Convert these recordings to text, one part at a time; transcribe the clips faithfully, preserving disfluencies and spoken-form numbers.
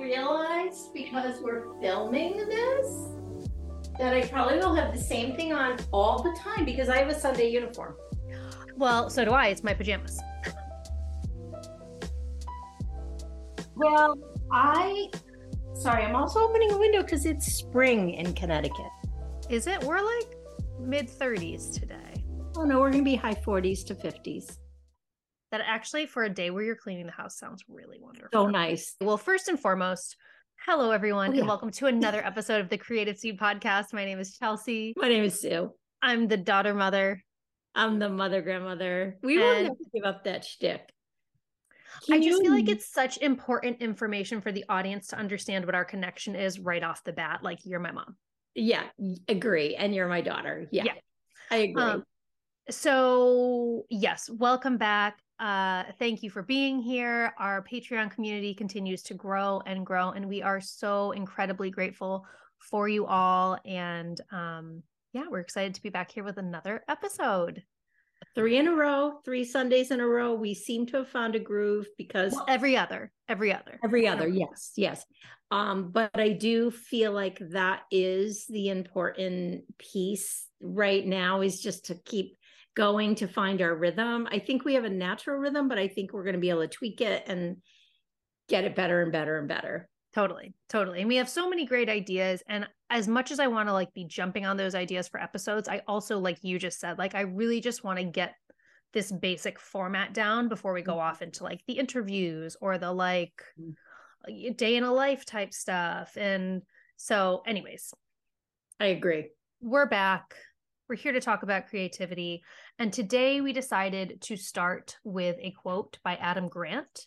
realized, because we're filming this, that I probably will have the same thing on all the time because I have a Sunday uniform. Well, so do I. It's my pajamas. Well, I... Sorry, I'm also opening a window because it's spring in Connecticut. Is it? We're like mid thirties today. Oh, no, we're going to be high forties to fifties. That actually, for a day where you're cleaning the house, sounds really wonderful. So nice. Well, first and foremost, hello, everyone, oh, yeah. and welcome to another episode of the Creative Seed Podcast. My name is Chelsea. My name is Sue. I'm the daughter mother. I'm the mother grandmother. We will never give up that shtick. Can I just feel like it's such important information for the audience to understand what our connection is right off the bat. Like, you're my mom. Yeah, agree. And you're my daughter. Yeah, yeah. I agree. Um, so yes, welcome back. Uh, thank you for being here. Our Patreon community continues to grow and grow, and we are so incredibly grateful for you all. And um, yeah, we're excited to be back here with another episode. Three in a row, three Sundays in a row. We seem to have found a groove because well, every other, every other, every other. Yes. Yes. Um, but I do feel like that is the important piece right now, is just to keep going to find our rhythm. I think we have a natural rhythm, but I think we're going to be able to tweak it and get it better and better and better. Totally. Totally. And we have so many great ideas. And as much as I want to like be jumping on those ideas for episodes, I also, like you just said, like, I really just want to get this basic format down before we go off into like the interviews or the like day in a life type stuff. And so anyways, I agree. We're back. We're here to talk about creativity. And today we decided to start with a quote by Adam Grant.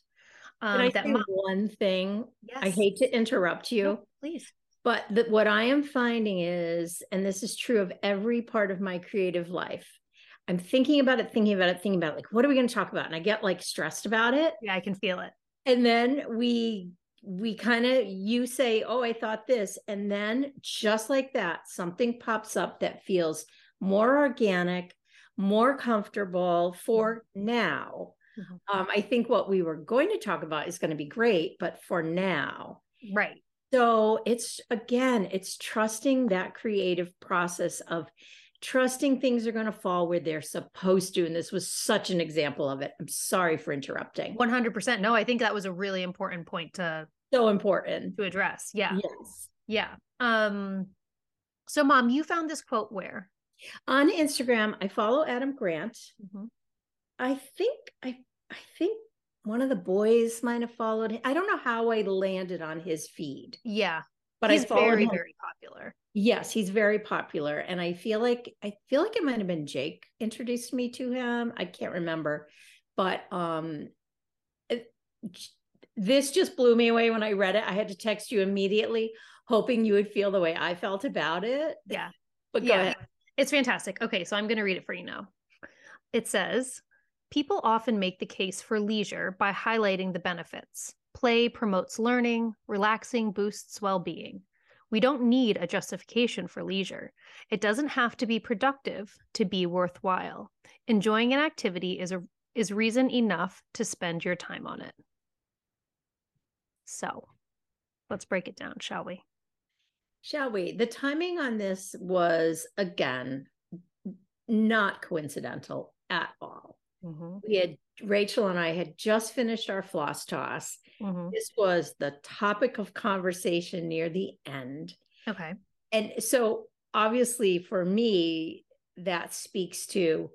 Um, Can I that say mom- one thing? Yes. I hate to interrupt you. No, please. But the, what I am finding is, and this is true of every part of my creative life, I'm thinking about it, thinking about it, thinking about it. Like, what are we going to talk about? And I get like stressed about it. Yeah, I can feel it. And then we, we kind of, you say, oh, I thought this. And then just like that, something pops up that feels more organic, more comfortable for now. Mm-hmm. Um, I think what we were going to talk about is going to be great, but for now. Right. So it's, again, it's trusting that creative process of trusting things are going to fall where they're supposed to. And this was such an example of it. I'm sorry for interrupting. one hundred percent. No, I think that was a really important point to. So important. To address. Yeah. Yes. Yeah. Um, so mom, you found this quote where? On Instagram. I follow Adam Grant. Mm-hmm. I think I I think one of the boys might have followed him. I don't know how I landed on his feed. Yeah. But he's I very, him. very popular. Yes, he's very popular. And I feel like I feel like it might have been Jake introduced me to him. I can't remember. But um it, this just blew me away when I read it. I had to text you immediately, hoping you would feel the way I felt about it. Yeah. But go yeah. ahead. It's fantastic. Okay, so I'm gonna read it for you now. It says, people often make the case for leisure by highlighting the benefits. Play promotes learning, relaxing boosts well-being. We don't need a justification for leisure. It doesn't have to be productive to be worthwhile. Enjoying an activity is a, is reason enough to spend your time on it. So let's break it down, shall we? Shall we? The timing on this was, again, not coincidental at all. Mm-hmm. We had Rachel and I had just finished our floss toss. Mm-hmm. This was the topic of conversation near the end. Okay. And so obviously for me, that speaks to,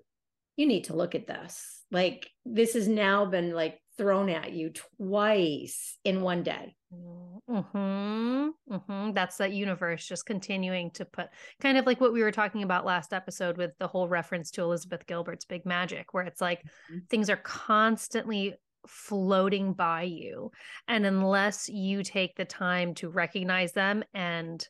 you need to look at this. Like, this has now been like thrown at you twice in one day. Mm-hmm. Mm-hmm. That's that universe just continuing to put, kind of like what we were talking about last episode with the whole reference to Elizabeth Gilbert's Big Magic, where it's like, mm-hmm. things are constantly floating by you. And unless you take the time to recognize them and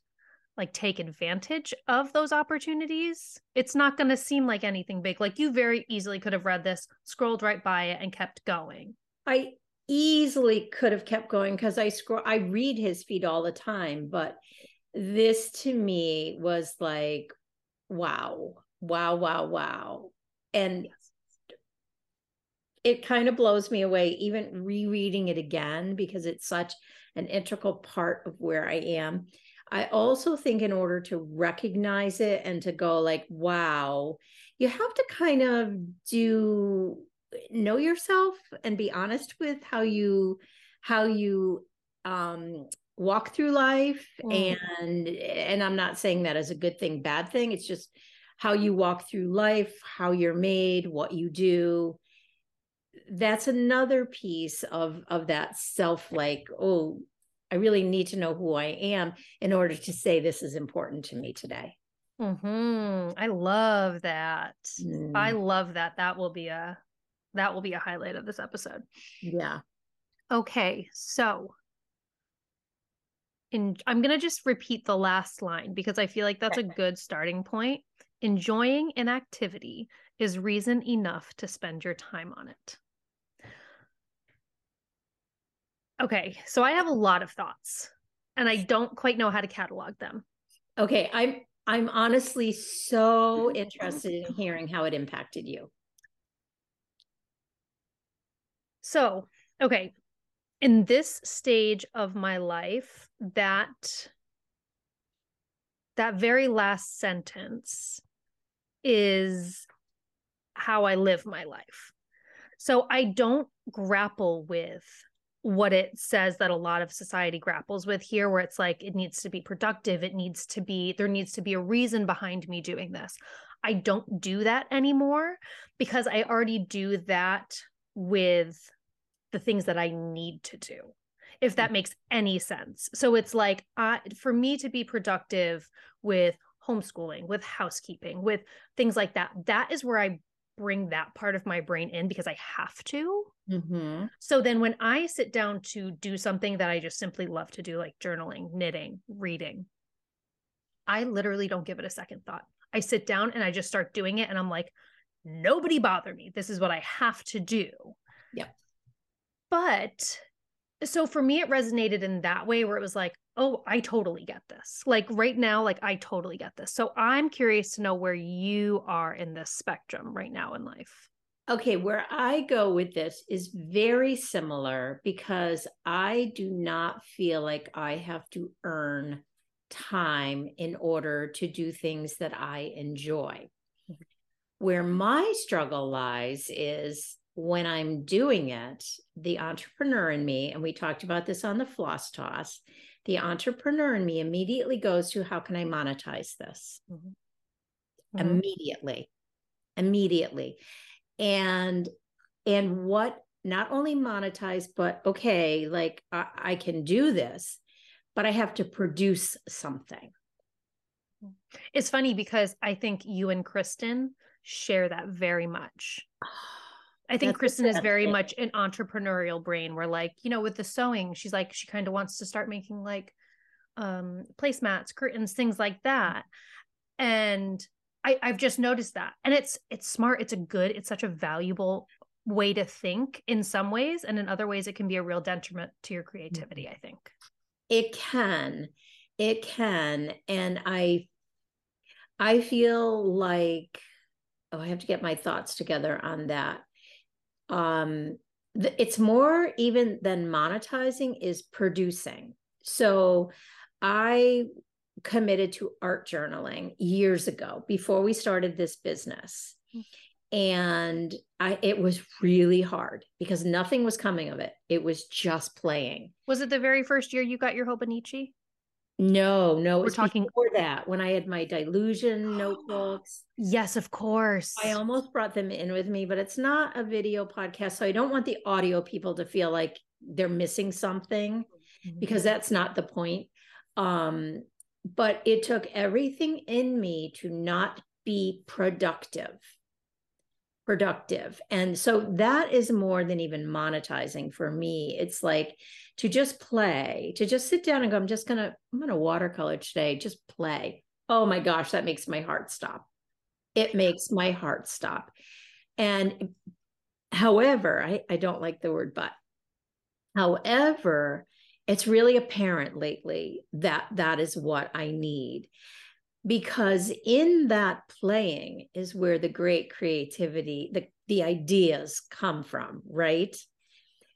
like take advantage of those opportunities, it's not going to seem like anything big. Like, you very easily could have read this, scrolled right by it, and kept going. I easily could have kept going because I scroll, I read his feed all the time, but this to me was like, wow, wow, wow, wow. And yes. it kind of blows me away, even rereading it again, because it's such an integral part of where I am. I also think in order to recognize it and to go like, wow, you have to kind of do know yourself and be honest with how you how you um, walk through life. Mm. And and I'm not saying that as a good thing, bad thing. It's just how you walk through life, how you're made, what you do. That's another piece of, of that self, like, oh, I really need to know who I am in order to say this is important to me today. Mm-hmm. I love that. Mm. I love that. That will be a, that will be a highlight of this episode. Yeah. Okay. So in, I'm going to just repeat the last line because I feel like that's a good starting point. Enjoying an activity is reason enough to spend your time on it. Okay, so I have a lot of thoughts and I don't quite know how to catalog them. Okay, I'm I'm honestly so interested in hearing how it impacted you. So, okay, in this stage of my life, that that very last sentence is how I live my life. So I don't grapple with what it says that a lot of society grapples with here, where it's like, it needs to be productive. It needs to be, there needs to be a reason behind me doing this. I don't do that anymore because I already do that with the things that I need to do, if that makes any sense. So it's like, uh, for me to be productive with homeschooling, with housekeeping, with things like that, that is where I bring that part of my brain in because I have to. Mm-hmm. So then when I sit down to do something that I just simply love to do, like journaling, knitting, reading, I literally don't give it a second thought. I sit down and I just start doing it. And I'm like, nobody bother me. This is what I have to do. Yep. But so for me, it resonated in that way where it was like, oh, I totally get this. Like right now, like I totally get this. So I'm curious to know where you are in this spectrum right now in life. Okay. Where I go with this is very similar because I do not feel like I have to earn time in order to do things that I enjoy. Mm-hmm. Where my struggle lies is when I'm doing it, the entrepreneur in me, and we talked about this on the Floss Toss, the entrepreneur in me immediately goes to, how can I monetize this? Mm-hmm. Immediately, immediately. And, and what not only monetize, but okay, like I, I can do this, but I have to produce something. It's funny because I think you and Kristen share that very much. I think That's Kristen is very much an entrepreneurial brain where, like, you know, with the sewing, she's like, she kind of wants to start making like um, placemats, curtains, things like that. And I, I've just noticed that. And it's, it's smart. It's a good, it's such a valuable way to think in some ways. And in other ways, it can be a real detriment to your creativity, I think. It can, it can. And I, I feel like, oh, I have to get my thoughts together on that. Um, th- it's more even than monetizing is producing. So I committed to art journaling years ago before we started this business. And I, it was really hard because nothing was coming of it. It was just playing. Was it the very first year you got your Hobonichi? No, no, we're talking before that, when I had my Dilution notebooks. Yes, of course. I almost brought them in with me, but it's not a video podcast. So I don't want the audio people to feel like they're missing something, mm-hmm. because that's not the point. Um, but it took everything in me to not be productive, productive. And so that is more than even monetizing for me. It's like, to just play, to just sit down and go, I'm just going to, I'm going to watercolor today, just play. Oh my gosh, that makes my heart stop. It makes my heart stop. And however, I, I don't like the word, but however, it's really apparent lately that that is what I need, because in that playing is where the great creativity, the, the ideas come from, right?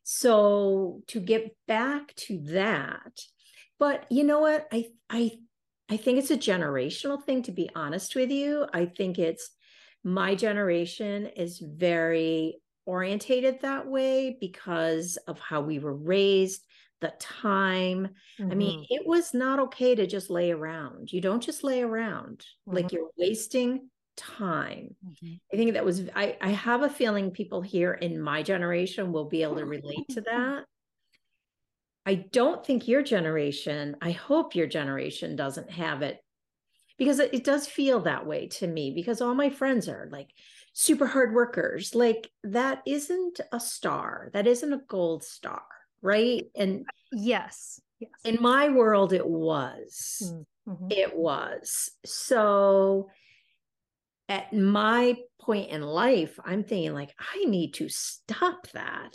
So to get back to that, but you know what? I, I, I think it's a generational thing, to be honest with you. I think it's, my generation is very orientated that way because of how we were raised, the time. Mm-hmm. I mean, it was not okay to just lay around. You don't just lay around. Mm-hmm. Like, you're wasting time. Mm-hmm. I think that was, I, I have a feeling people here in my generation will be able to relate to that. I don't think your generation, I hope your generation doesn't have it, because it, it does feel that way to me, because all my friends are like super hard workers. Like, that isn't a star. That isn't a gold star. Right. And yes, yes. In my world, it was, mm-hmm. it was. So at my point in life, I'm thinking, like, I need to stop that.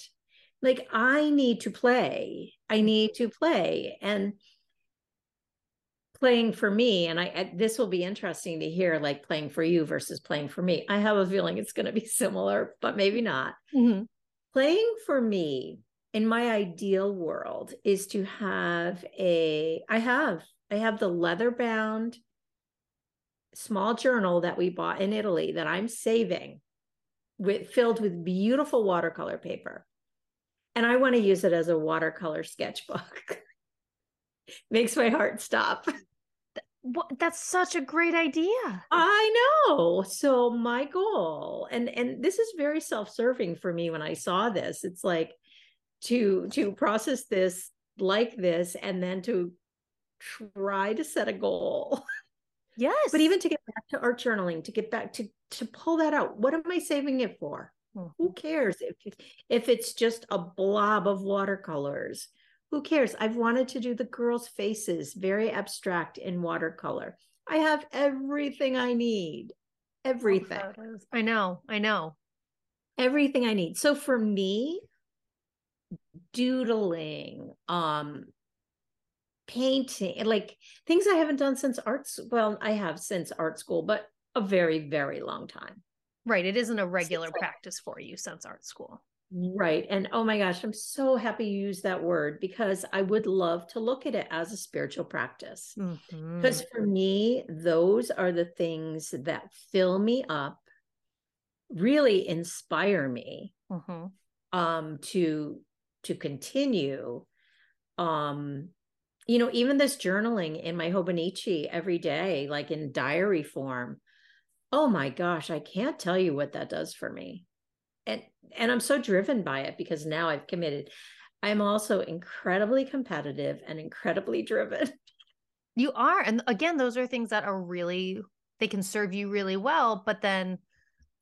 Like, I need to play, I need to play and playing for me. And I, I this will be interesting to hear, like, playing for you versus playing for me. I have a feeling it's going to be similar, but maybe not. Mm-hmm. Playing for me in my ideal world is to have a, I have, I have the leather bound small journal that we bought in Italy that I'm saving with, filled with beautiful watercolor paper. And I want to use it as a watercolor sketchbook. Makes my heart stop. That's such a great idea. I know. So my goal, and, and this is very self-serving for me when I saw this, it's like to, to process this like this, and then to try to set a goal. Yes. But even to get back to art journaling, to get back to, to pull that out. What am I saving it for? Who cares if, if it's just a blob of watercolors? Who cares? I've wanted to do the girls' faces, very abstract, in watercolor. I have everything I need. Everything. Oh, I know. I know. Everything I need. So for me, doodling, um, painting, like things I haven't done since arts. Well, I have since art school, but a very, very long time. Right. It isn't a regular practice for you since art school. Right. And oh my gosh, I'm so happy you used that word, because I would love to look at it as a spiritual practice. Mm-hmm. Because for me, those are the things that fill me up, really inspire me mm-hmm. um, to, to continue. Um, you know, even this journaling in my Hobonichi every day, like in diary form. Oh my gosh, I can't tell you what that does for me. And and I'm so driven by it, because now I've committed. I'm also incredibly competitive and incredibly driven. You are. And again, those are things that are really, they can serve you really well, but then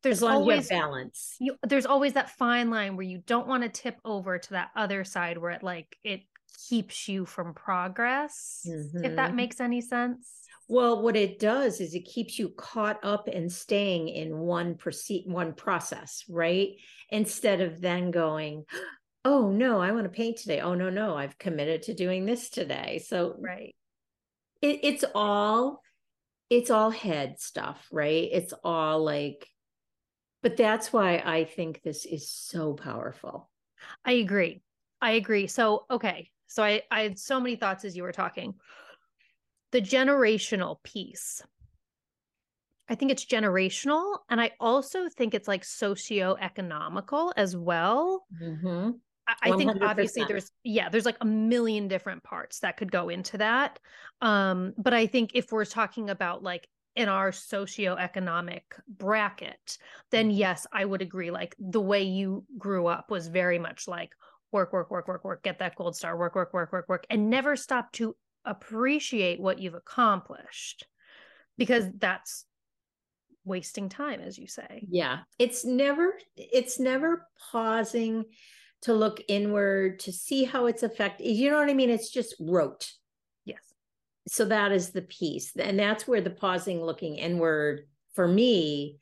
there's always balance. You, there's always that fine line where you don't want to tip over to that other side where it like, it keeps you from progress, mm-hmm. if that makes any sense. Well, what it does is it keeps you caught up and staying in one proce- one process, right? Instead of then going, oh no, I want to paint today. Oh no, no, I've committed to doing this today. So right, it, it's all, it's all head stuff, right? It's all like, but that's why I think this is so powerful. I agree. I agree. So, okay. So I, I had so many thoughts as you were talking. The generational piece. I think it's generational. And I also think it's like socio-economical as well. Mm-hmm. I, I think obviously there's, yeah, there's like a million different parts that could go into that. Um, but I think if we're talking about like in our socioeconomic bracket, then yes, I would agree. Like the way you grew up was very much like work, work, work, work, work, get that gold star, work, work, work, work, work, and never stop to appreciate what you've accomplished, because that's wasting time, as you say. Yeah. It's never, it's never pausing to look inward, to see how it's affected. You know what I mean? It's just rote. Yes. So that is the piece. And that's where the pausing, looking inward for me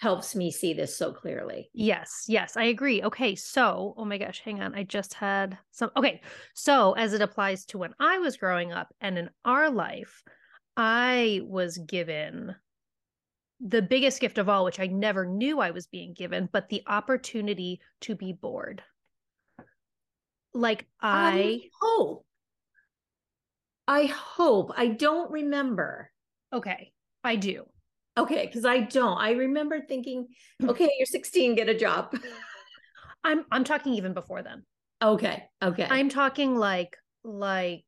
helps me see this so clearly. Yes. Yes. I agree. Okay. So, oh my gosh, hang on. I just had some. Okay. So as it applies to when I was growing up and in our life, I was given the biggest gift of all, which I never knew I was being given, but the opportunity to be bored. Like I, I hope, I hope, I don't remember. Okay. I do. Okay. Cause I don't, I remember thinking, okay, you're sixteen, get a job. I'm, I'm talking even before then. Okay. Okay. I'm talking like, like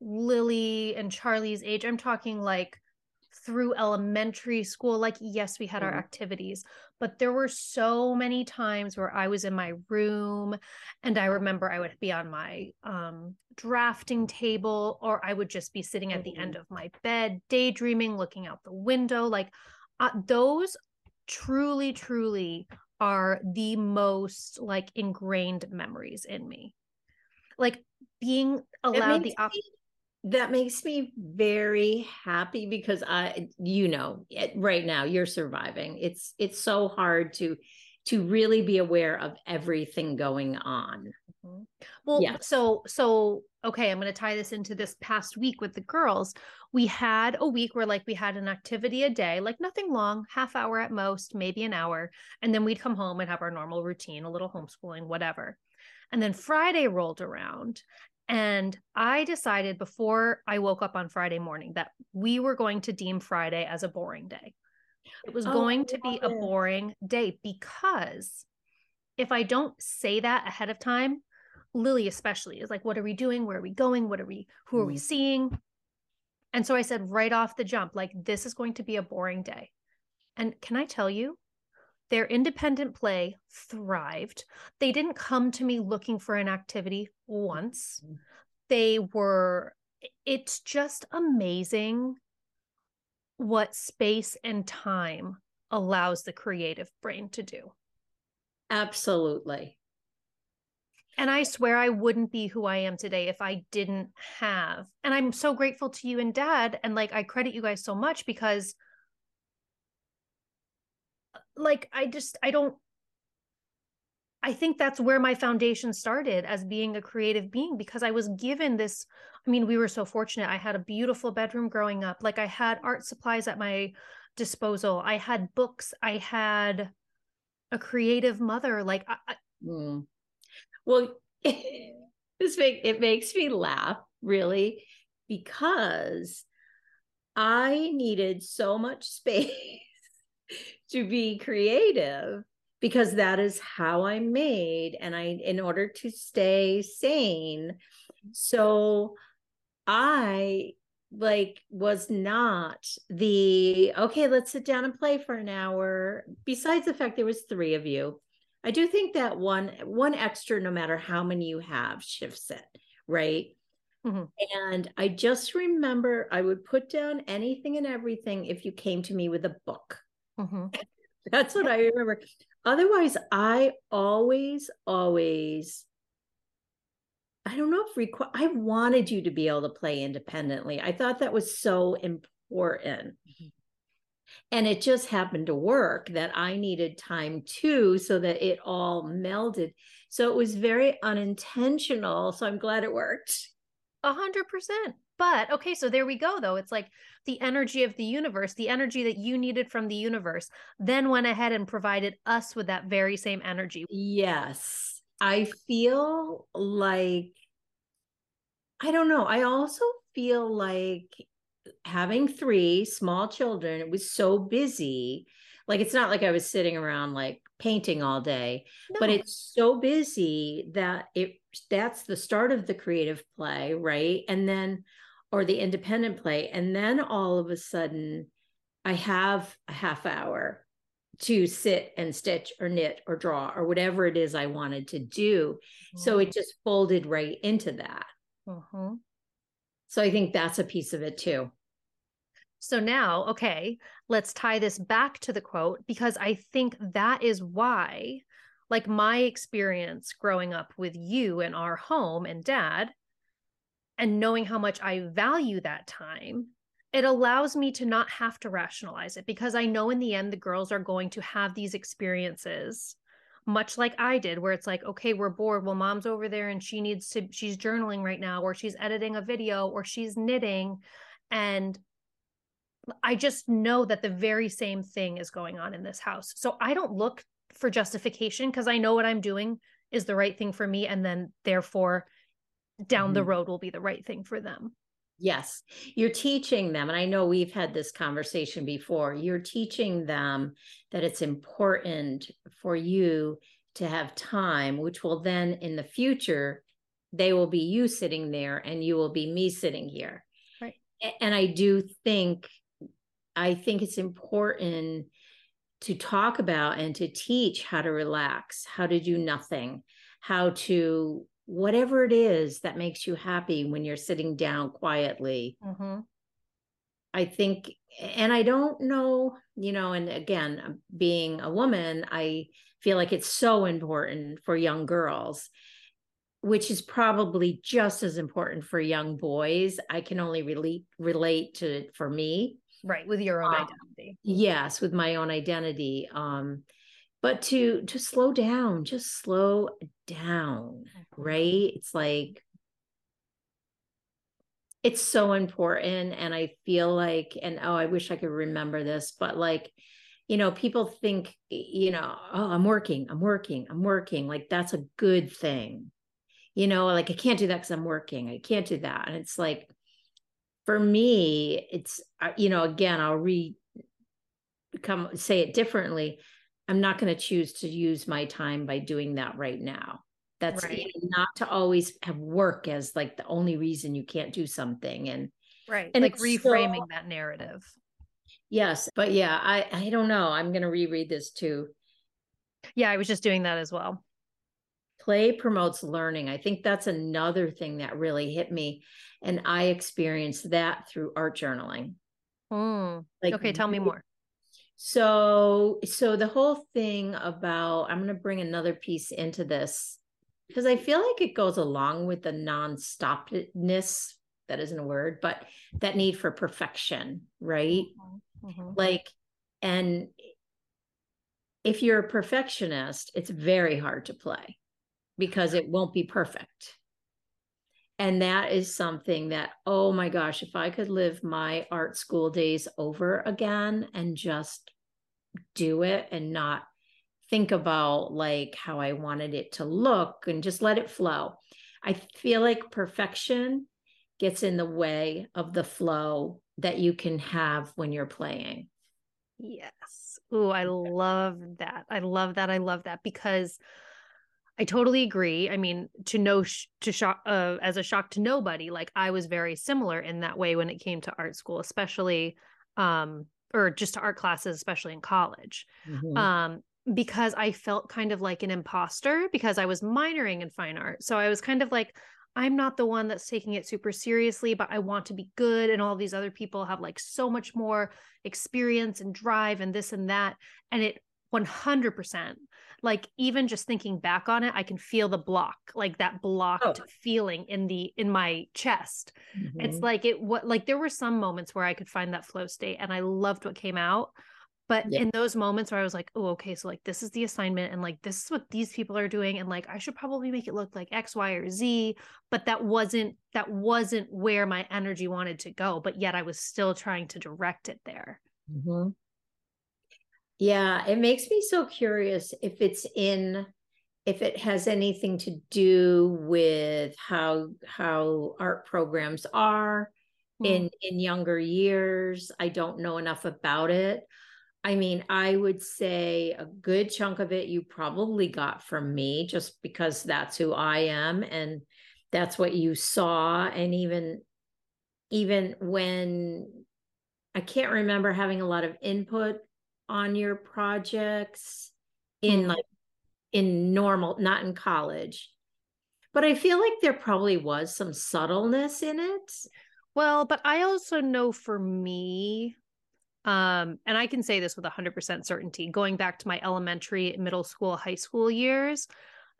Lily and Charlie's age. I'm talking like through elementary school. Like, yes, we had mm. our activities, but there were so many times where I was in my room, and I remember I would be on my um, drafting table, or I would just be sitting at mm-hmm. the end of my bed, daydreaming, looking out the window. Like uh, those truly, truly are the most like ingrained memories in me. Like being allowed the option. That makes me very happy, because I, you know, right now you're surviving. It's, it's so hard to, to really be aware of everything going on. Mm-hmm. Well, yeah. so, so, okay. I'm going to tie this into this past week with the girls. We had a week where like we had an activity a day, like nothing long, half hour at most, maybe an hour. And then we'd come home and have our normal routine, a little homeschooling, whatever. And then Friday rolled around. And I decided before I woke up on Friday morning that we were going to deem Friday as a boring day. It was oh, going to be it. a boring day, because if I don't say that ahead of time, Lily especially is like, what are we doing? Where are we going? What are we, who are mm. we seeing? And so I said right off the jump, like, this is going to be a boring day. And can I tell you, their independent play thrived. They didn't come to me looking for an activity once. Mm-hmm. They were, it's just amazing what space and time allows the creative brain to do. Absolutely. And I swear I wouldn't be who I am today if I didn't have, and I'm so grateful to you and Dad. And like, I credit you guys so much, because like, I just, I don't, I think that's where my foundation started as being a creative being, because I was given this, I mean, we were so fortunate. I had a beautiful bedroom growing up. Like, I had art supplies at my disposal. I had books. I had a creative mother. Like, I, I... Mm. Well, this make, it makes me laugh, really, because I needed so much space to be creative, because that is how I'm made. And I, in order to stay sane. So I like was not the, okay, let's sit down and play for an hour. Besides the fact there was three of you. I do think that one, one extra, no matter how many you have, shifts it. Right. Mm-hmm. And I just remember I would put down anything and everything if you came to me with a book. Mm-hmm. That's what I remember. Otherwise, I always, always, I don't know if requ- I wanted you to be able to play independently. I thought that was so important. Mm-hmm. And it just happened to work that I needed time too, so that it all melded. So it was very unintentional. So I'm glad it worked. A hundred percent. But okay, so there we go though. It's like the energy of the universe, the energy that you needed from the universe, then went ahead and provided us with that very same energy. Yes. I feel like, I don't know. I also feel like having three small children, it was so busy. Like, it's not like I was sitting around like painting all day, no. but it's so busy that it, that's the start of the creative play. Right. And then, or the independent play. And then all of a sudden I have a half hour to sit and stitch or knit or draw or whatever it is I wanted to do. Mm-hmm. So it just folded right into that. Mm-hmm. So I think that's a piece of it too. So now, okay, let's tie this back to the quote, because I think that is why, like, my experience growing up with you and our home and Dad, and knowing how much I value that time, it allows me to not have to rationalize it, because I know in the end, the girls are going to have these experiences, much like I did, where it's like, okay, we're bored. Well, Mom's over there and she needs to, she's journaling right now, or she's editing a video, or she's knitting. And I just know that the very same thing is going on in this house. So I don't look for justification because I know what I'm doing is the right thing for me. And then therefore down mm-hmm. the road will be the right thing for them. Yes. You're teaching them. And I know we've had this conversation before. You're teaching them that it's important for you to have time, which will then in the future, they will be you sitting there and you will be me sitting here. Right. And I do think, I think it's important to talk about and to teach how to relax, how to do nothing, how to whatever it is that makes you happy when you're sitting down quietly. Mm-hmm. I think, and I don't know, you know, and again, being a woman, I feel like it's so important for young girls, which is probably just as important for young boys. I can only relate relate to it for me. Right. With your own um, identity. Yes. With my own identity. Um, but to, to slow down, just slow down. Right. It's like, it's so important. And I feel like, and oh, I wish I could remember this, but like, you know, people think, you know, oh, I'm working, I'm working, I'm working. Like, that's a good thing. You know, like, I can't do that because I'm working. I can't do that. And it's like, for me, it's, you know, again, I'll re come say it differently. I'm not going to choose to use my time by doing that right now. That's right. You know, not to always have work as like the only reason you can't do something. And right. And like reframing so, that narrative. Yes. But yeah, I, I don't know. I'm going to reread this too. Yeah. I was just doing that as well. Play promotes learning. I think that's another thing that really hit me. And I experienced that through art journaling. Mm. Like, okay, tell me more. So, so the whole thing about, I'm going to bring another piece into this because I feel like it goes along with the non-stopness, that isn't a word, but that need for perfection, right? Mm-hmm. Like, and if you're a perfectionist, it's very hard to play, because it won't be perfect. And that is something that, oh my gosh, if I could live my art school days over again and just do it and not think about like how I wanted it to look and just let it flow. I feel like perfection gets in the way of the flow that you can have when you're playing. Yes. Ooh, I love that. I love that. I love that because I totally agree. I mean, to no sh- to shock uh, as a shock to nobody, like I was very similar in that way when it came to art school, especially, um, or just to art classes, especially in college, mm-hmm. um, because I felt kind of like an imposter because I was minoring in fine art. So I was kind of like, I'm not the one that's taking it super seriously, but I want to be good. And all these other people have like so much more experience and drive and this and that. And it one hundred percent. Like even just thinking back on it, I can feel the block, like that blocked oh. feeling in the, in my chest. Mm-hmm. It's like it, what, like there were some moments where I could find that flow state and I loved what came out. But yeah. in those moments where I was like, oh, okay, so like, this is the assignment and like, this is what these people are doing. And like, I should probably make it look like X, Y, or Z, but that wasn't, that wasn't where my energy wanted to go. But yet I was still trying to direct it there. Mm-hmm. Yeah, it makes me so curious if it's in, if it has anything to do with how how art programs are mm. in in younger years. I don't know enough about it. I mean, I would say a good chunk of it you probably got from me just because that's who I am and that's what you saw. And even even when I can't remember having a lot of input on your projects in like in normal, not in college, but I feel like there probably was some subtleness in it. Well, but I also know for me, um, and I can say this with one hundred percent certainty, going back to my elementary, middle school, high school years,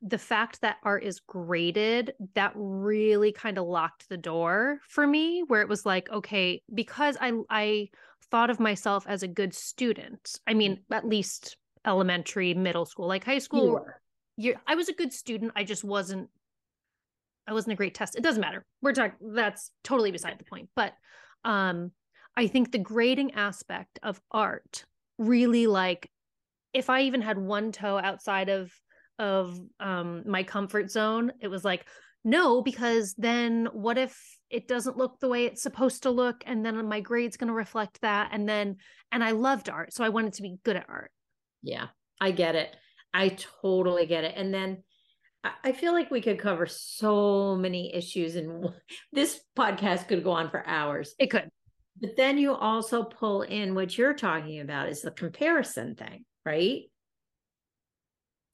the fact that art is graded, that really kind of locked the door for me where it was like, okay, because I, I, thought of myself as a good student. I mean, at least elementary, middle school, like high school. You're, I was a good student. I just wasn't, I wasn't a great test. It doesn't matter. We're talking, that's totally beside the point. But um, I think the grading aspect of art really, like, if I even had one toe outside of of um, my comfort zone, it was like, no, because then what if it doesn't look the way it's supposed to look? And then my grade's going to reflect that. And then, and I loved art, so I wanted to be good at art. Yeah, I get it. I totally get it. And then I feel like we could cover so many issues, and this podcast could go on for hours. It could. But then you also pull in what you're talking about is the comparison thing, right?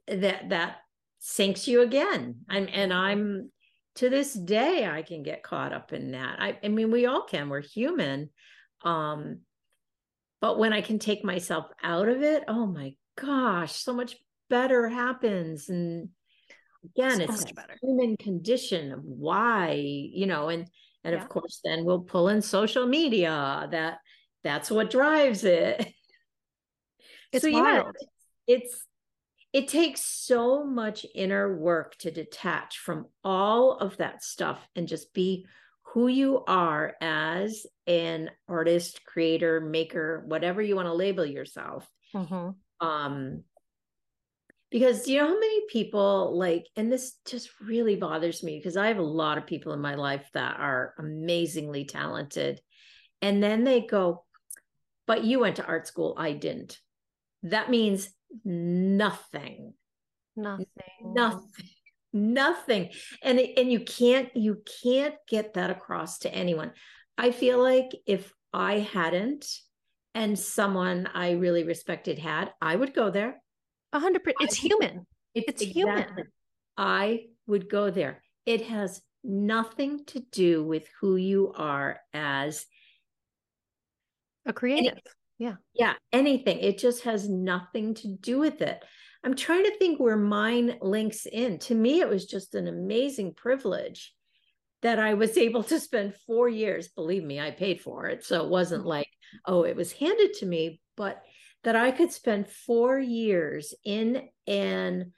That, that sinks you again. I'm, and I'm, to this day, I can get caught up in that. I, I mean, we all can, we're human. Um, but when I can take myself out of it, oh my gosh, so much better happens. And again, it's a human condition of why, you know, and, and yeah. Of course, then we'll pull in social media, that that's what drives it. It's so wild. Yeah, it's, it takes so much inner work to detach from all of that stuff and just be who you are as an artist, creator, maker, whatever you want to label yourself. Mm-hmm. Um, because you know how many people, like, and this just really bothers me because I have a lot of people in my life that are amazingly talented. And then they go, but you went to art school, I didn't. That means nothing, nothing, nothing, nothing. And, and you can't, you can't get that across to anyone. I feel like if I hadn't, and someone I really respected had, I would go there. A hundred percent. It's human. It's exactly. human. I would go there. It has nothing to do with who you are as a creative. Anything. Yeah. Yeah. Anything. It just has nothing to do with it. I'm trying to think where mine links in. To me, it was just an amazing privilege that I was able to spend four years. Believe me, I paid for it. So it wasn't like, oh, it was handed to me, but that I could spend four years in an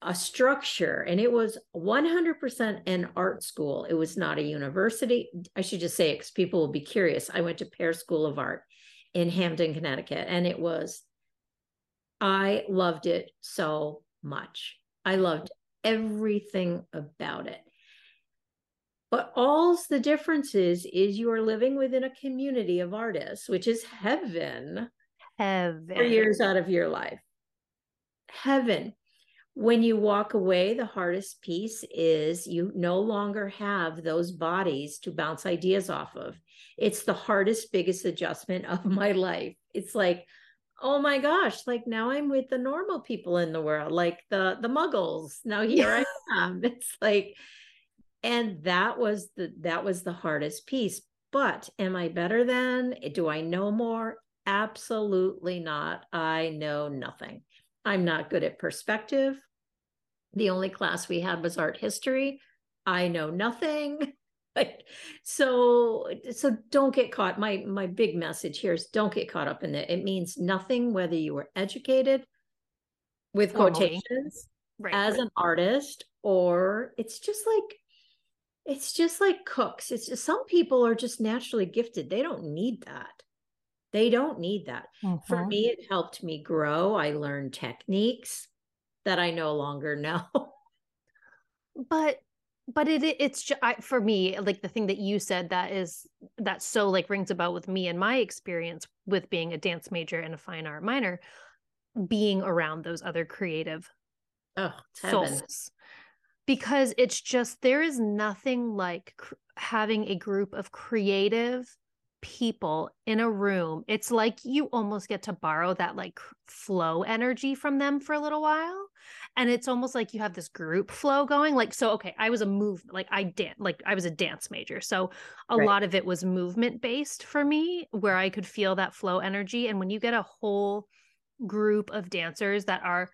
a structure, and it was one hundred percent an art school. It was not a university. I should just say it because people will be curious. I went to Parrish School of Art in Hamden, Connecticut, and it was, I loved it so much. I loved everything about it. But all's the difference is, is you are living within a community of artists, which is heaven. Heaven. Four years out of your life. Heaven. When you walk away, the hardest piece is you no longer have those bodies to bounce ideas off of. It's the hardest, biggest adjustment of my life. It's like, oh my gosh, like now I'm with the normal people in the world, like the, the muggles. Now here I am. It's like, and that was the, that was the hardest piece. But am I better than? Do I know more? Absolutely not. I know nothing. I'm not good at perspective. The only class we had was art history. I know nothing. Like, so, so don't get caught. My, my big message here is don't get caught up in it. It means nothing, whether you were educated with quotations oh, right, as right. an artist, or it's just like, it's just like cooks. It's just, some people are just naturally gifted. They don't need that. They don't need that. Mm-hmm. For me, it helped me grow. I learned techniques that I no longer know. But, but it, it's just, I, for me, like the thing that you said, that is, that so like rings a bell with me and my experience with being a dance major and a fine art minor, being around those other creative oh, souls, because it's just, there is nothing like cr- having a group of creative people in a room. It's like you almost get to borrow that like flow energy from them for a little while, and it's almost like you have this group flow going, like, so okay, I was a move like I did like I was a dance major, so a right. lot of it was movement based for me, where I could feel that flow energy. And when you get a whole group of dancers that are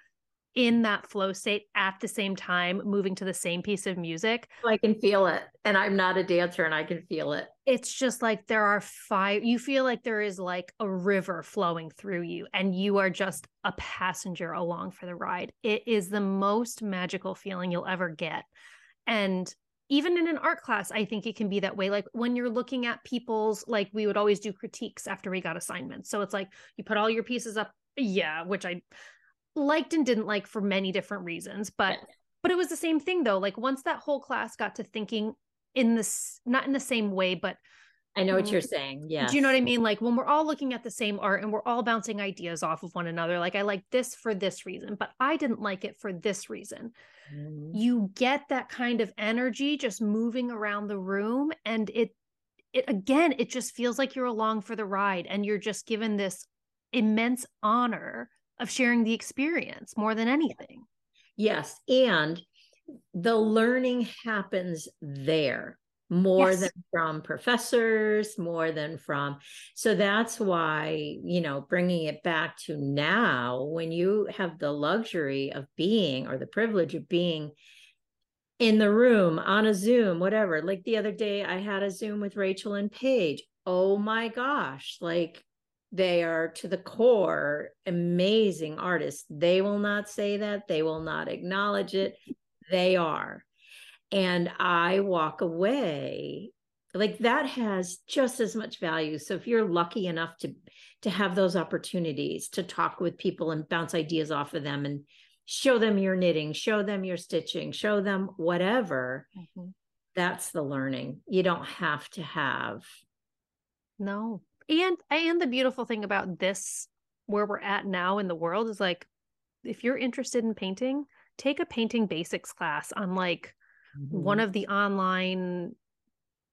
in that flow state at the same time, moving to the same piece of music. I can feel it. And I'm not a dancer, and I can feel it. It's just like there are five, you feel like there is like a river flowing through you, and you are just a passenger along for the ride. It is the most magical feeling you'll ever get. And even in an art class, I think it can be that way. Like when you're looking at people's, like we would always do critiques after we got assignments. So it's like, you put all your pieces up. Yeah. Which I liked and didn't like for many different reasons, but, but it was the same thing though. Like once that whole class got to thinking in this, not in the same way, but I know what you're saying. Yeah. Do you know what I mean? Like when we're all looking at the same art and we're all bouncing ideas off of one another, like I like this for this reason, but I didn't like it for this reason. Mm-hmm. You get that kind of energy just moving around the room. And it, it, again, it just feels like you're along for the ride and you're just given this immense honor of sharing the experience more than anything. Yes. And the learning happens there. More yes. than from professors, more than from, so that's why, you know, bringing it back to now, when you have the luxury of being, or the privilege of being in the room on a Zoom, whatever, like the other day I had a Zoom with Rachel and Paige. Oh my gosh, like they are to the core amazing artists. They will not say that, they will not acknowledge it. They are. And I walk away like that has just as much value. So if you're lucky enough to, to have those opportunities to talk with people and bounce ideas off of them and show them your knitting, show them your stitching, show them whatever, mm-hmm. that's the learning. You don't have to have. No. And, and the beautiful thing about this, where we're at now in the world is like, if you're interested in painting, take a painting basics class on like, one of the online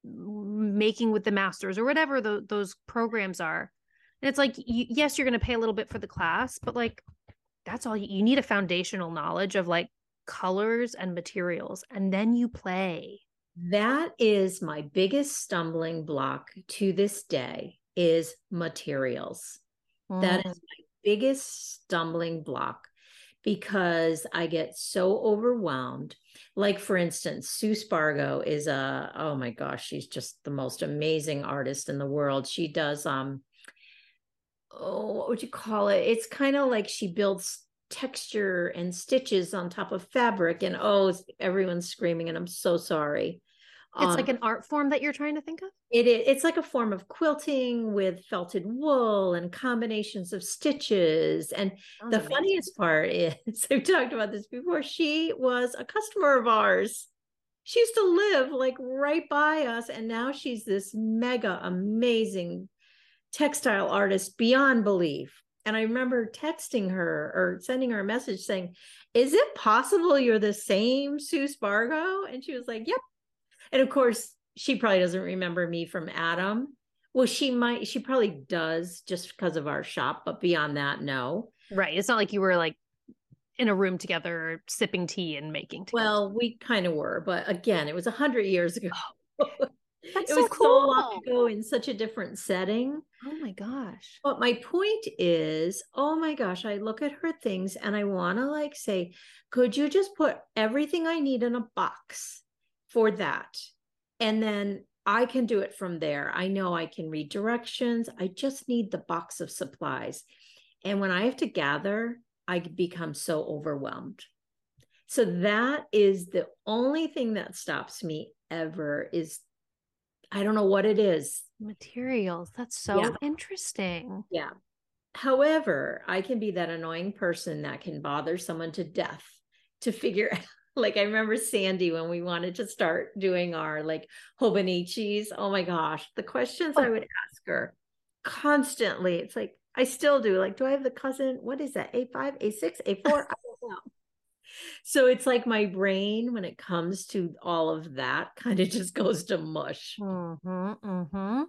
making with the masters or whatever the, those programs are. And it's like, you, yes, you're going to pay a little bit for the class, but like, that's all you, you need a foundational knowledge of like colors and materials. And then you play. That is my biggest stumbling block to this day is materials. Mm. That is my biggest stumbling block because I get so overwhelmed. Like, for instance, Sue Spargo is a, oh my gosh, she's just the most amazing artist in the world. She does, um, oh, what would you call it? It's kind of like she builds texture and stitches on top of fabric. And oh, everyone's screaming and I'm so sorry. It's um, like an art form that you're trying to think of? It is. It's like a form of quilting with felted wool and combinations of stitches. And Sounds the amazing. Funniest part is, I've talked about this before, she was a customer of ours. She used to live like right by us. And now she's this mega amazing textile artist beyond belief. And I remember texting her or sending her a message saying, is it possible you're the same Sue Spargo? And she was like, yep. And of course, she probably doesn't remember me from Adam. Well, she might, she probably does just because of our shop, but beyond that, no. Right. It's not like you were like in a room together, sipping tea and making tea. Well, we kind of were, but again, it was a hundred years ago. Oh, that's it so was cool. so long ago in such a different setting. Oh my gosh. But my point is, oh my gosh, I look at her things and I want to like say, could you just put everything I need in a box? For that. And then I can do it from there. I know I can read directions. I just need the box of supplies. And when I have to gather, I become so overwhelmed. So that is the only thing that stops me ever is, I don't know what it is. Materials. That's so yeah. interesting. Yeah. However, I can be that annoying person that can bother someone to death to figure out. Like I remember Sandy when we wanted to start doing our like Hobonichis. Oh my gosh, the questions oh. I would ask her constantly. It's like, I still do. Like, do I have the cousin? What is that? A five, A six, A four? I don't know. So it's like my brain when it comes to all of that kind of just goes to mush. Mm-hmm, mm-hmm.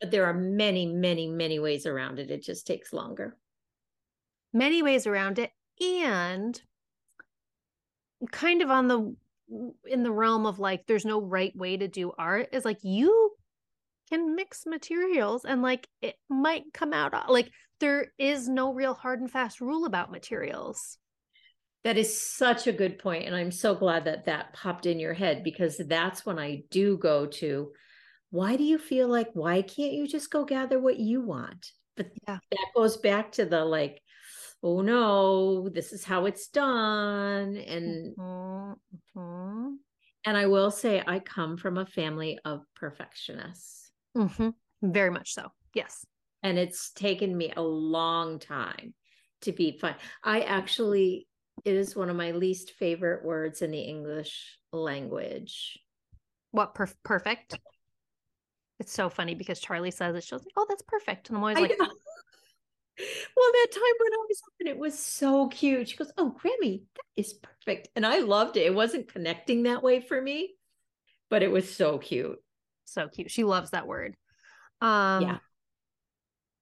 But there are many, many, many ways around it. It just takes longer. Many ways around it. And kind of on the, in the realm of like, there's no right way to do art is like, you can mix materials and like, it might come out like, there is no real hard and fast rule about materials. That is such a good point. And I'm so glad that that popped in your head because that's when I do go to, why do you feel like, why can't you just go gather what you want? But yeah. that goes back to the like, oh no, this is how it's done. And mm-hmm, mm-hmm. And I will say I come from a family of perfectionists. Mm-hmm. Very much so. Yes. And it's taken me a long time to be fine. I actually, it is one of my least favorite words in the English language. What? Per- perfect? It's so funny because Charlie says it. She was like, oh, that's perfect. And I'm always I like, know. Well, that time when I was up and it was so cute. She goes, oh, Grammy, that is perfect. And I loved it. It wasn't connecting that way for me, but it was so cute. So cute. She loves that word. Um, yeah.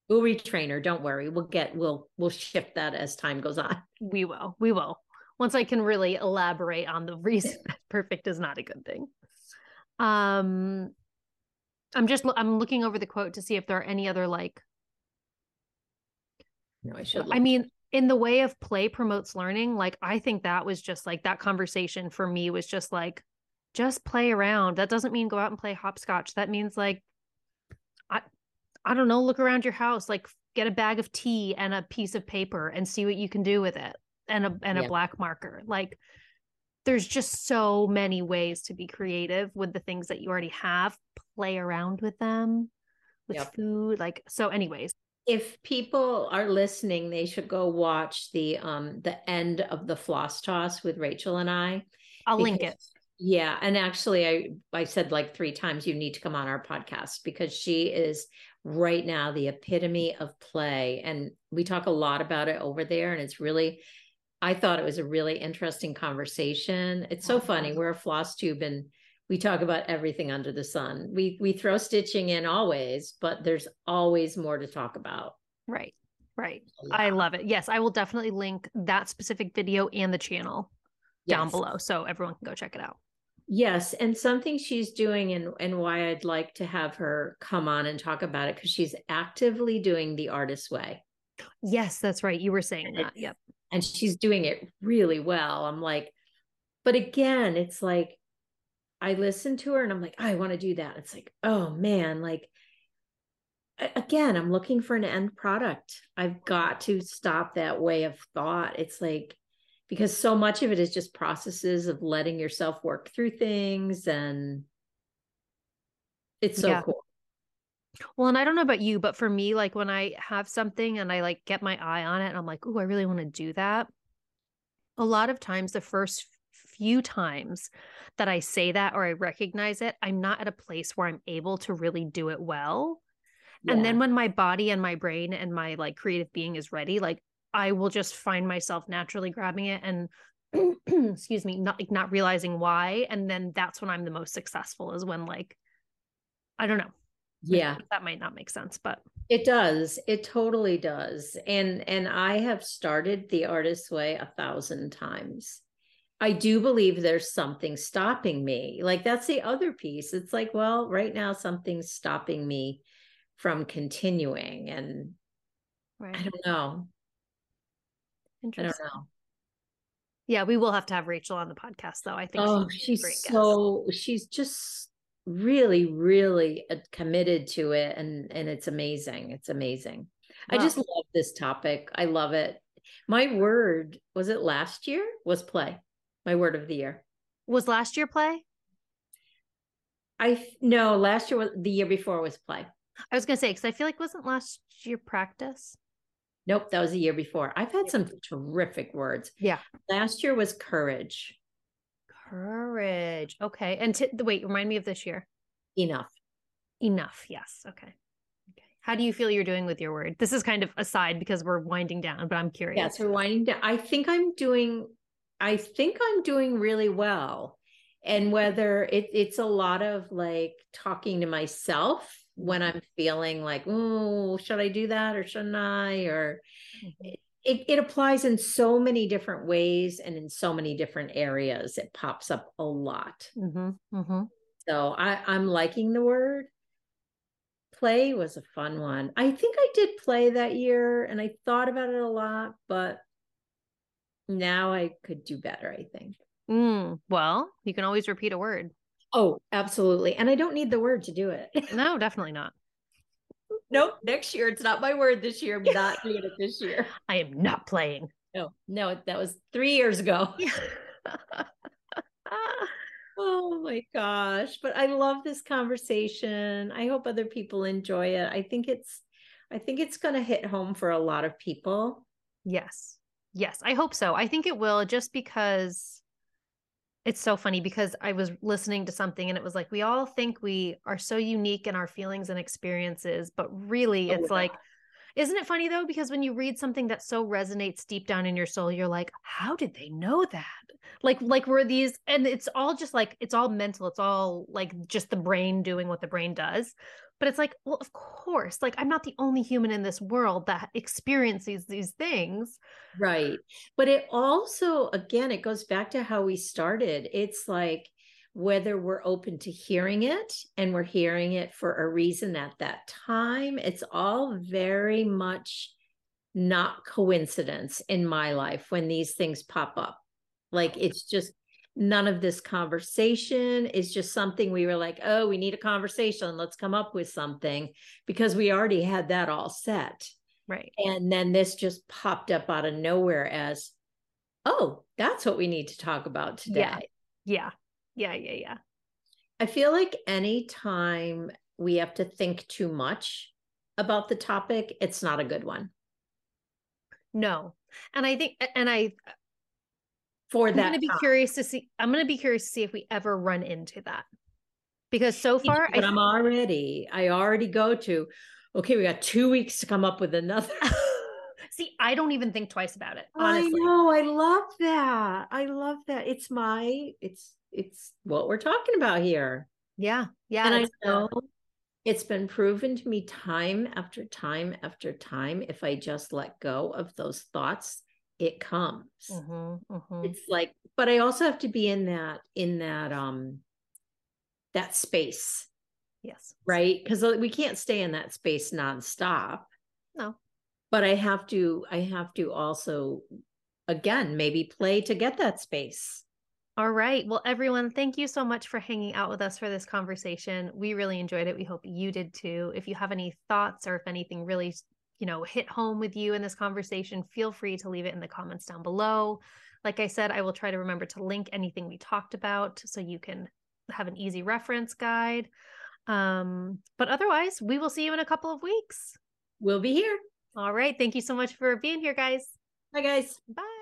We'll retrain her. Don't worry. We'll get, we'll, we'll shift that as time goes on. We will. We will. Once I can really elaborate on the reason that perfect is not a good thing. Um, I'm just, I'm looking over the quote to see if there are any other, like, no, I should. I mean, in the way of play promotes learning, like, I think that was just like, that conversation for me was just like, just play around. That doesn't mean go out and play hopscotch. That means like, I, I don't know, look around your house, like get a bag of tea and a piece of paper and see what you can do with it. And a, and yeah. a black marker. Like, there's just so many ways to be creative with the things that you already have. Play around with them, with yep. food. Like, so anyways. If people are listening, they should go watch the um the end of the Floss Toss with Rachel and I. I'll because, link it. Yeah. And actually, I, I said like three times, you need to come on our podcast because she is right now the epitome of play. And we talk a lot about it over there. And it's really, I thought it was a really interesting conversation. It's so funny. We're a floss tube and we talk about everything under the sun. We we throw stitching in always, but there's always more to talk about. Right, right. Yeah. I love it. Yes, I will definitely link that specific video and the channel yes. down below so everyone can go check it out. Yes, and something she's doing and, and why I'd like to have her come on and talk about it because she's actively doing The Artist's Way. Yes, that's right. You were saying that. Yep. And she's doing it really well. I'm like, but again, it's like, I listen to her and I'm like, I want to do that. It's like, oh man, like, again, I'm looking for an end product. I've got to stop that way of thought. It's like, because so much of it is just processes of letting yourself work through things. And it's so yeah. cool. Well, and I don't know about you, but for me, like when I have something and I like get my eye on it and I'm like, oh, I really want to do that. A lot of times, the first few times that I say that or I recognize it, I'm not at a place where I'm able to really do it well. Yeah. And then when my body and my brain and my like creative being is ready, like I will just find myself naturally grabbing it and excuse me, not like not realizing why. And then that's when I'm the most successful is when like, I don't know. Yeah. That might not make sense, but it does. It totally does. And, and I have started The Artist's Way a thousand times. I do believe there's something stopping me. Like that's the other piece. It's like, well, right now something's stopping me from continuing. And right. I don't know. Interesting. I don't know. Yeah. We will have to have Rachel on the podcast though. I think oh, she's, she's so, guest. she's just really, really committed to it. And, and it's amazing. It's amazing. Wow. I just love this topic. I love it. My word, was it last year? Was play. My word of the year. Was last year play? I no, last year was the year before was play. I was going to say, because I feel like wasn't last year practice? Nope. That was the year before. I've had some terrific words. Yeah. Last year was courage. Courage. Okay. And t- wait, remind me of this year. Enough. Enough. Yes. Okay. Okay. How do you feel you're doing with your word? This is kind of aside because we're winding down, but I'm curious. Yes, we're winding down. I think I'm doing... I think I'm doing really well. And whether it, it's a lot of like talking to myself when I'm feeling like, oh, should I do that? Or shouldn't I? Or it, it applies in so many different ways and in so many different areas. It pops up a lot. Mm-hmm, mm-hmm. So I, I'm liking the word. Play was a fun one. I think I did play that year and I thought about it a lot, but now I could do better, I think. Mm, well, you can always repeat a word. Oh, absolutely. And I don't need the word to do it. No, definitely not. Nope. Next year. It's not my word this year. I'm not doing it this year. I am not playing. No, no, that was three years ago. Oh my gosh. But I love this conversation. I hope other people enjoy it. I think it's, I think it's going to hit home for a lot of people. Yes. Yes. I hope so. I think it will, just because it's so funny, because I was listening to something and it was like, we all think we are so unique in our feelings and experiences, but really it's oh, like, isn't it funny though? Because when you read something that so resonates deep down in your soul, you're like, how did they know that? Like, like we're these, and it's all just like, it's all mental. It's all like just the brain doing what the brain does. But it's like, well, of course, like I'm not the only human in this world that experiences these things. Right. But it also, again, it goes back to how we started. It's like, whether we're open to hearing it and we're hearing it for a reason at that time, it's all very much not coincidence in my life when these things pop up. Like it's just, none of this conversation is just something we were like, oh, we need a conversation. Let's come up with something, because we already had that all set. Right. And then this just popped up out of nowhere as, oh, that's what we need to talk about today. Yeah. Yeah. Yeah. Yeah. Yeah. I feel like anytime we have to think too much about the topic, it's not a good one. No. And I think, and I, For that I'm going to be curious to see, I'm going to be curious to see if we ever run into that, because so far but I, I'm already, I already go to, okay, we got two weeks to come up with another. See, I don't even think twice about it. Honestly. I know. I love that. I love that. It's my, it's, it's what we're talking about here. Yeah. Yeah. And I know good. It's been proven to me time after time after time. If I just let go of those thoughts, it comes. Mm-hmm, mm-hmm. It's like, but I also have to be in that, in that, um, that space. Yes. Right. Cause we can't stay in that space nonstop. No, but I have to, I have to also, again, maybe play to get that space. All right. Well, everyone, thank you so much for hanging out with us for this conversation. We really enjoyed it. We hope you did too. If you have any thoughts or if anything really you know, hit home with you in this conversation, feel free to leave it in the comments down below. Like I said, I will try to remember to link anything we talked about so you can have an easy reference guide. Um, but otherwise, we will see you in a couple of weeks. We'll be here. All right. Thank you so much for being here, guys. Bye, guys. Bye.